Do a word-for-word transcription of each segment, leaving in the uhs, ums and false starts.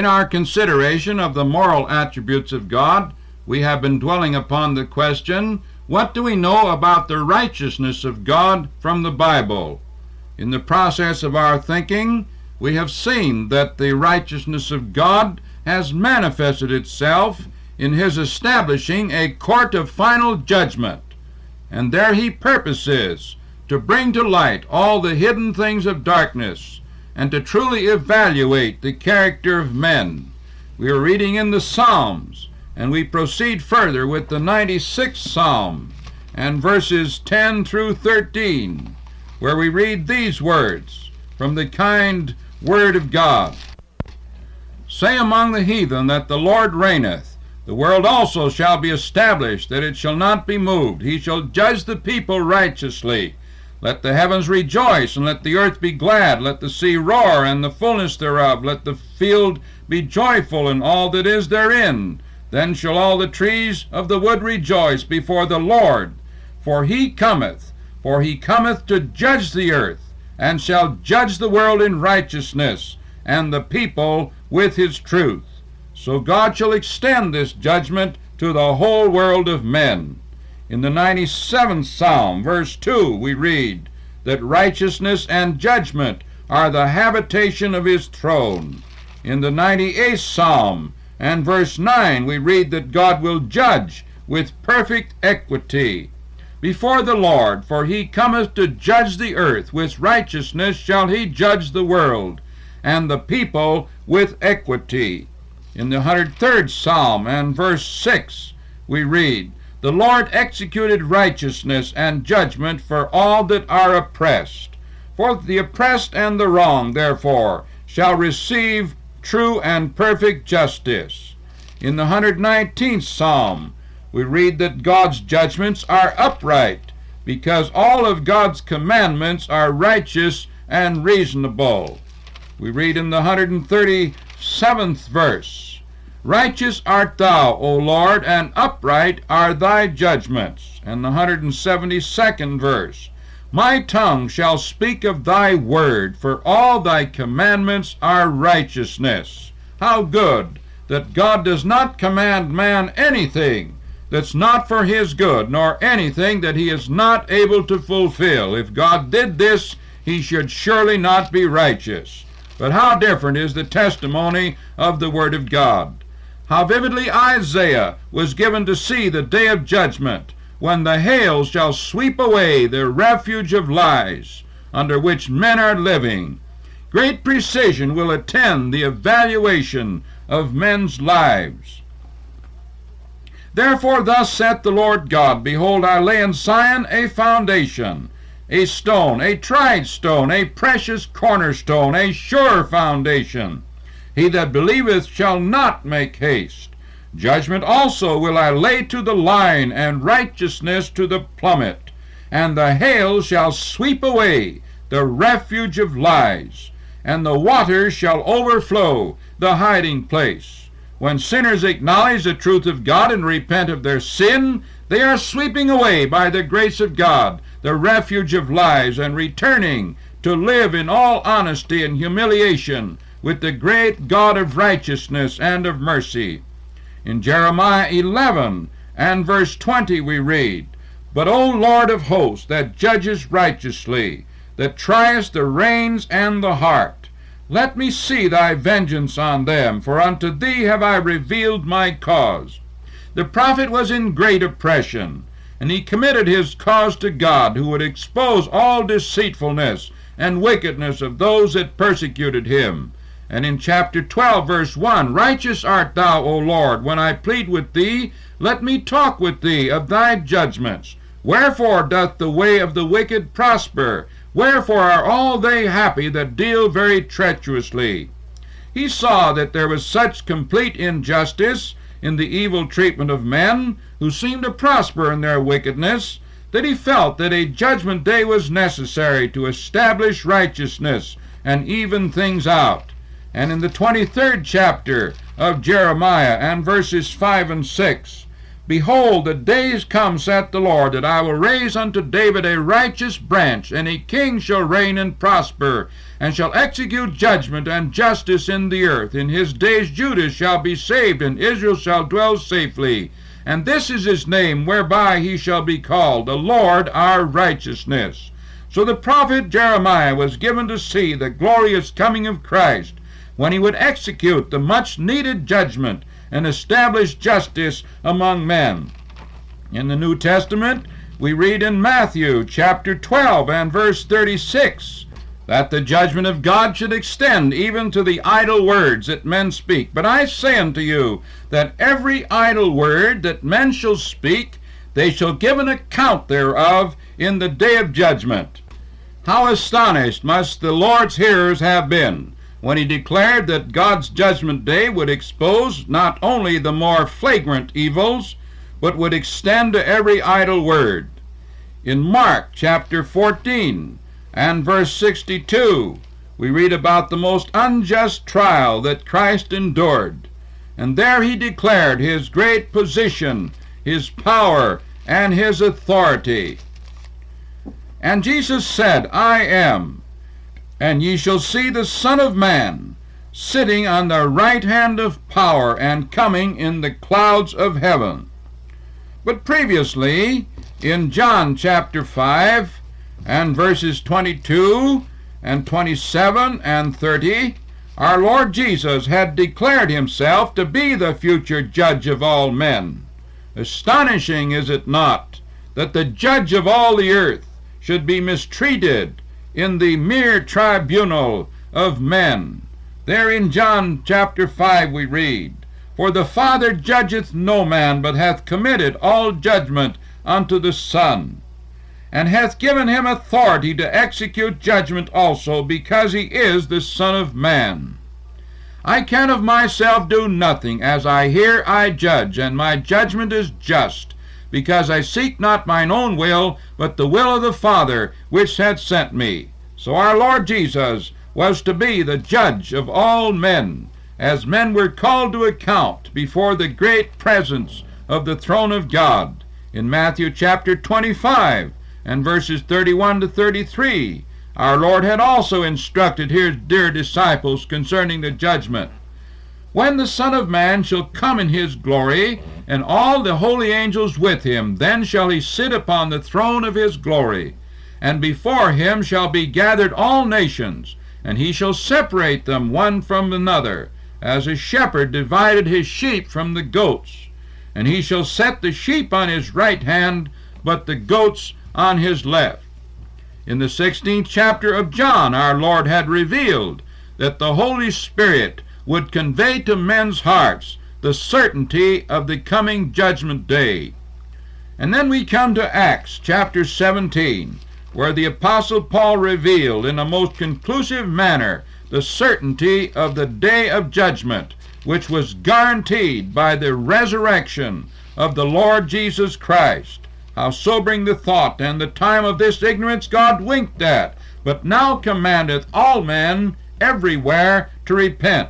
In our consideration of the moral attributes of God, we have been dwelling upon the question, what do we know about the righteousness of God from the Bible? In the process of our thinking, we have seen that the righteousness of God has manifested itself in His establishing a court of final judgment. And there He purposes to bring to light all the hidden things of darkness and to truly evaluate the character of men. We are reading in the Psalms, and we proceed further with the ninety-sixth Psalm and verses ten through thirteen, where we read these words from the kind Word of God. Say among the heathen that the Lord reigneth. The world also shall be established, that it shall not be moved. He shall judge the people righteously. Let the heavens rejoice, and let the earth be glad. Let the sea roar, and the fullness thereof. Let the field be joyful, and all that is therein. Then shall all the trees of the wood rejoice before the Lord. For he cometh, for he cometh to judge the earth, and shall judge the world in righteousness, and the people with his truth. So God shall extend this judgment to the whole world of men. In the ninety-seventh Psalm, verse two, we read that righteousness and judgment are the habitation of his throne. In the ninety-eighth Psalm and verse nine, we read that God will judge with perfect equity before the Lord, for he cometh to judge the earth. With righteousness shall he judge the world, and the people with equity. In the one hundred third Psalm and verse six, we read, the Lord executed righteousness and judgment for all that are oppressed. For the oppressed and the wronged, therefore, shall receive true and perfect justice. In the one hundred nineteenth Psalm, we read that God's judgments are upright, because all of God's commandments are righteous and reasonable. We read in the one hundred thirty-seventh verse, righteous art thou, O Lord, and upright are thy judgments. And the one hundred seventy-second verse, my tongue shall speak of thy word, for all thy commandments are righteousness. How good that God does not command man anything that's not for his good, nor anything that he is not able to fulfill. If God did this, he should surely not be righteous. But how different is the testimony of the Word of God. How vividly Isaiah was given to see the day of judgment, when the hail shall sweep away the refuge of lies under which men are living. Great precision will attend the evaluation of men's lives. Therefore thus saith the Lord God, behold, I lay in Zion a foundation, a stone, a tried stone, a precious cornerstone, a sure foundation. He that believeth shall not make haste. Judgment also will I lay to the line, and righteousness to the plummet. And the hail shall sweep away the refuge of lies, and the waters shall overflow the hiding place. When sinners acknowledge the truth of God and repent of their sin, they are sweeping away by the grace of God the refuge of lies and returning to live in all honesty and humiliation with the great God of righteousness and of mercy. In Jeremiah eleven and verse twenty we read, but O Lord of hosts, that judgest righteously, that triest the reins and the heart, let me see thy vengeance on them, for unto thee have I revealed my cause. The prophet was in great oppression, and he committed his cause to God, who would expose all deceitfulness and wickedness of those that persecuted him. And in chapter twelve, verse one, righteous art thou, O Lord, when I plead with thee, let me talk with thee of thy judgments. Wherefore doth the way of the wicked prosper? Wherefore are all they happy that deal very treacherously? He saw that there was such complete injustice in the evil treatment of men who seemed to prosper in their wickedness, that he felt that a judgment day was necessary to establish righteousness and even things out. And in the twenty-third chapter of Jeremiah and verses five and six, Behold, the days come, saith the Lord, that I will raise unto David a righteous branch, and a king shall reign and prosper, and shall execute judgment and justice in the earth. In his days Judah shall be saved, and Israel shall dwell safely. And this is his name, whereby he shall be called, the Lord our righteousness. So the prophet Jeremiah was given to see the glorious coming of Christ, when he would execute the much-needed judgment and establish justice among men. In the New Testament, we read in Matthew chapter twelve and verse thirty-six that the judgment of God should extend even to the idle words that men speak. But I say unto you that every idle word that men shall speak, they shall give an account thereof in the day of judgment. How astonished must the Lord's hearers have been when he declared that God's judgment day would expose not only the more flagrant evils, but would extend to every idle word. In Mark chapter fourteen and verse sixty-two, we read about the most unjust trial that Christ endured. And there he declared his great position, his power, and his authority. And Jesus said, I am, and ye shall see the Son of Man sitting on the right hand of power and coming in the clouds of heaven. But previously, in John chapter five and verses twenty-two and twenty-seven and thirty, our Lord Jesus had declared himself to be the future judge of all men. Astonishing, is it not, that the judge of all the earth should be mistreated in the mere tribunal of men? There in John chapter five we read, For the Father judgeth no man, but hath committed all judgment unto the Son, and hath given him authority to execute judgment also, because he is the Son of Man. I can of myself do nothing. As I hear, I judge, and my judgment is just, because I seek not mine own will, but the will of the Father which hath sent me. So our Lord Jesus was to be the judge of all men, as men were called to account before the great presence of the throne of God. In Matthew chapter twenty-five and verses thirty-one to thirty-three, our Lord had also instructed his dear disciples concerning the judgment. When the Son of Man shall come in his glory, and all the holy angels with him, then shall he sit upon the throne of his glory. And before him shall be gathered all nations, and he shall separate them one from another, as a shepherd divided his sheep from the goats. And he shall set the sheep on his right hand, but the goats on his left. In the sixteenth chapter of John, our Lord had revealed that the Holy Spirit would convey to men's hearts the certainty of the coming judgment day. And then we come to Acts chapter seventeen, where the Apostle Paul revealed in a most conclusive manner the certainty of the day of judgment, which was guaranteed by the resurrection of the Lord Jesus Christ. How sobering the thought, and the time of this ignorance God winked at, but now commandeth all men everywhere to repent,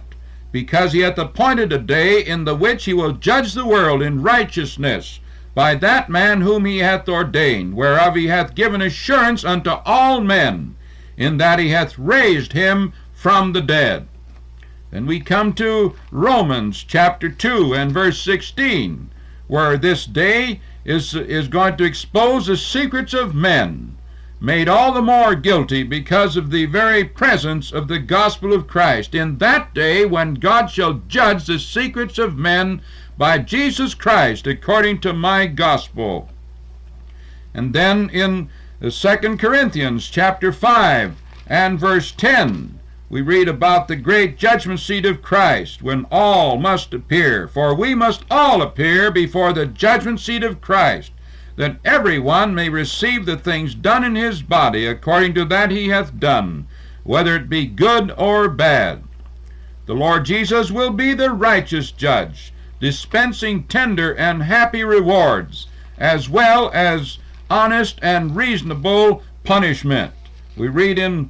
because he hath appointed a day in the which he will judge the world in righteousness by that man whom he hath ordained, whereof he hath given assurance unto all men, in that he hath raised him from the dead. Then we come to Romans chapter two and verse sixteen, where this day is, is going to expose the secrets of men, made all the more guilty because of the very presence of the gospel of Christ, in that day when God shall judge the secrets of men by Jesus Christ according to my gospel. And then in Second Corinthians chapter five and verse ten, we read about the great judgment seat of Christ, when all must appear. For we must all appear before the judgment seat of Christ, that everyone may receive the things done in his body according to that he hath done, whether it be good or bad. The Lord Jesus will be the righteous judge, dispensing tender and happy rewards, as well as honest and reasonable punishment. We read in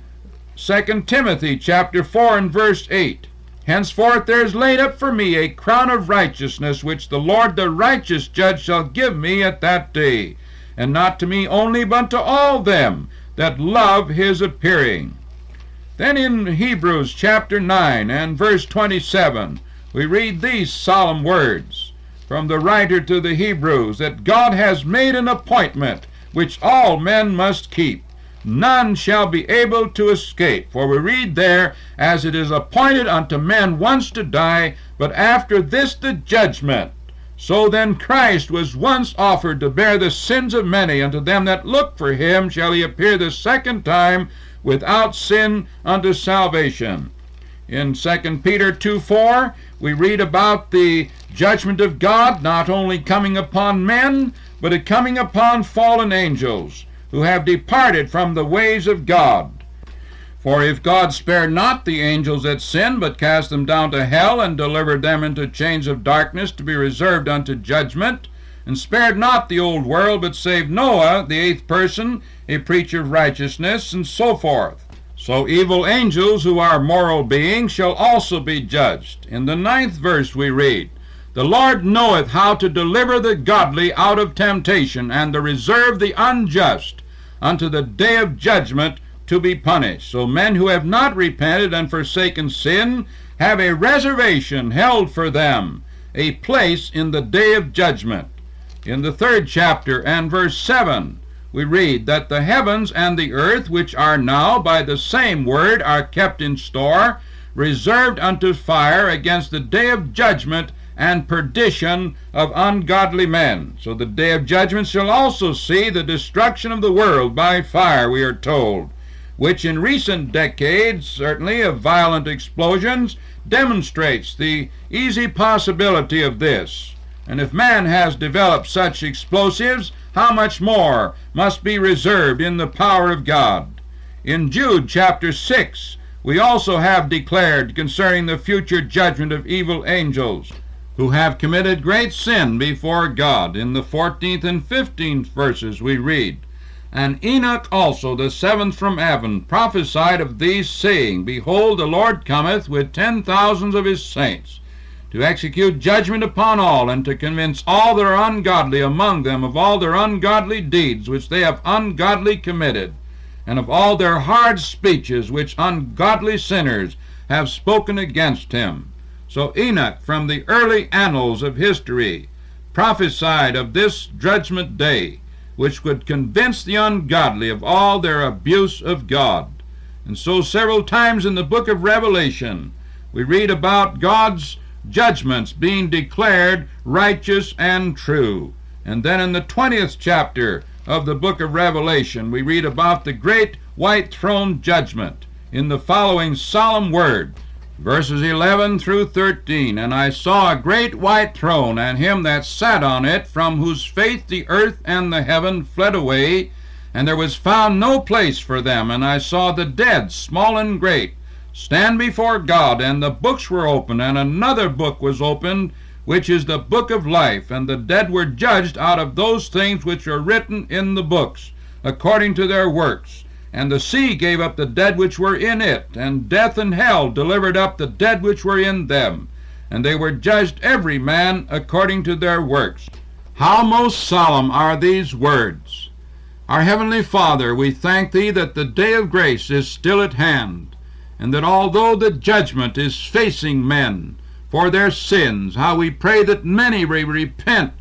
Second Timothy chapter four and verse eight, Henceforth there is laid up for me a crown of righteousness, which the Lord the righteous judge shall give me at that day, and not to me only, but to all them that love his appearing. Then in Hebrews chapter nine and verse twenty-seven, we read these solemn words from the writer to the Hebrews, that God has made an appointment which all men must keep. None shall be able to escape. For we read there, as it is appointed unto men once to die, but after this the judgment. So then Christ was once offered to bear the sins of many. Unto them that look for him shall he appear the second time without sin unto salvation. In Second Peter two four, we read about the judgment of God not only coming upon men, but it coming upon fallen angels who have departed from the ways of God. For if God spare not the angels that sin, but cast them down to hell, and delivered them into chains of darkness to be reserved unto judgment, and spared not the old world, but saved Noah, the eighth person, a preacher of righteousness, and so forth, so evil angels, who are moral beings, shall also be judged. In the ninth verse we read, the Lord knoweth how to deliver the godly out of temptation, and to reserve the unjust unto the day of judgment to be punished. So men who have not repented and forsaken sin have a reservation held for them, a place in the day of judgment. In the third chapter and verse seven, we read that the heavens and the earth, which are now by the same word, are kept in store, reserved unto fire against the day of judgment and perdition of ungodly men. So the day of judgment shall also see the destruction of the world by fire, we are told, which in recent decades, certainly of violent explosions, demonstrates the easy possibility of this. And if man has developed such explosives, how much more must be reserved in the power of God. In Jude chapter six, we also have declared concerning the future judgment of evil angels who have committed great sin before God. In the fourteenth and fifteenth verses we read, and Enoch also, the seventh from heaven, prophesied of these, saying, behold, the Lord cometh with ten thousands of his saints, to execute judgment upon all, and to convince all that are ungodly among them of all their ungodly deeds which they have ungodly committed, and of all their hard speeches which ungodly sinners have spoken against him. So Enoch, from the early annals of history, prophesied of this judgment day, which would convince the ungodly of all their abuse of God. And so several times in the book of Revelation, we read about God's judgments being declared righteous and true. And then in the twentieth chapter of the book of Revelation, we read about the great white throne judgment in the following solemn word, verses eleven through thirteen, and I saw a great white throne, and him that sat on it, from whose face the earth and the heaven fled away, and there was found no place for them. And I saw the dead, small and great, stand before God, and the books were opened, and another book was opened, which is the book of life, and the dead were judged out of those things which are written in the books, according to their works. And the sea gave up the dead which were in it, and death and hell delivered up the dead which were in them, and they were judged every man according to their works. How most solemn are these words! Our Heavenly Father, we thank Thee that the day of grace is still at hand, and that although the judgment is facing men for their sins, how we pray that many may repent,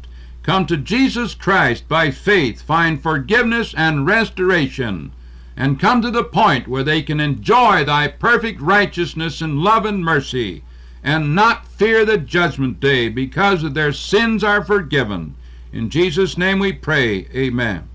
come to Jesus Christ by faith, find forgiveness and restoration, and come to the point where they can enjoy Thy perfect righteousness and love and mercy, and not fear the judgment day, because their sins are forgiven. In Jesus' name we pray, amen.